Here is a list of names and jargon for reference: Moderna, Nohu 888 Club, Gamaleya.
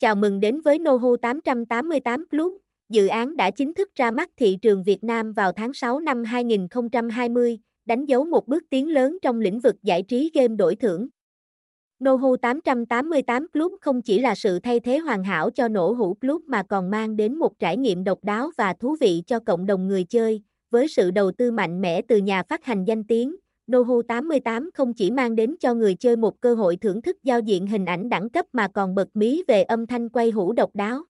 Chào mừng đến với Nohu 888 Club, dự án đã chính thức ra mắt thị trường Việt Nam vào tháng 6 năm 2020, đánh dấu một bước tiến lớn trong lĩnh vực giải trí game đổi thưởng. Nohu 888 Club không chỉ là sự thay thế hoàn hảo cho Nohu Club mà còn mang đến một trải nghiệm độc đáo và thú vị cho cộng đồng người chơi. Với sự đầu tư mạnh mẽ từ nhà phát hành danh tiếng, Nohu 888 không chỉ mang đến cho người chơi một cơ hội thưởng thức giao diện hình ảnh đẳng cấp mà còn bật mí về âm thanh quay hũ độc đáo.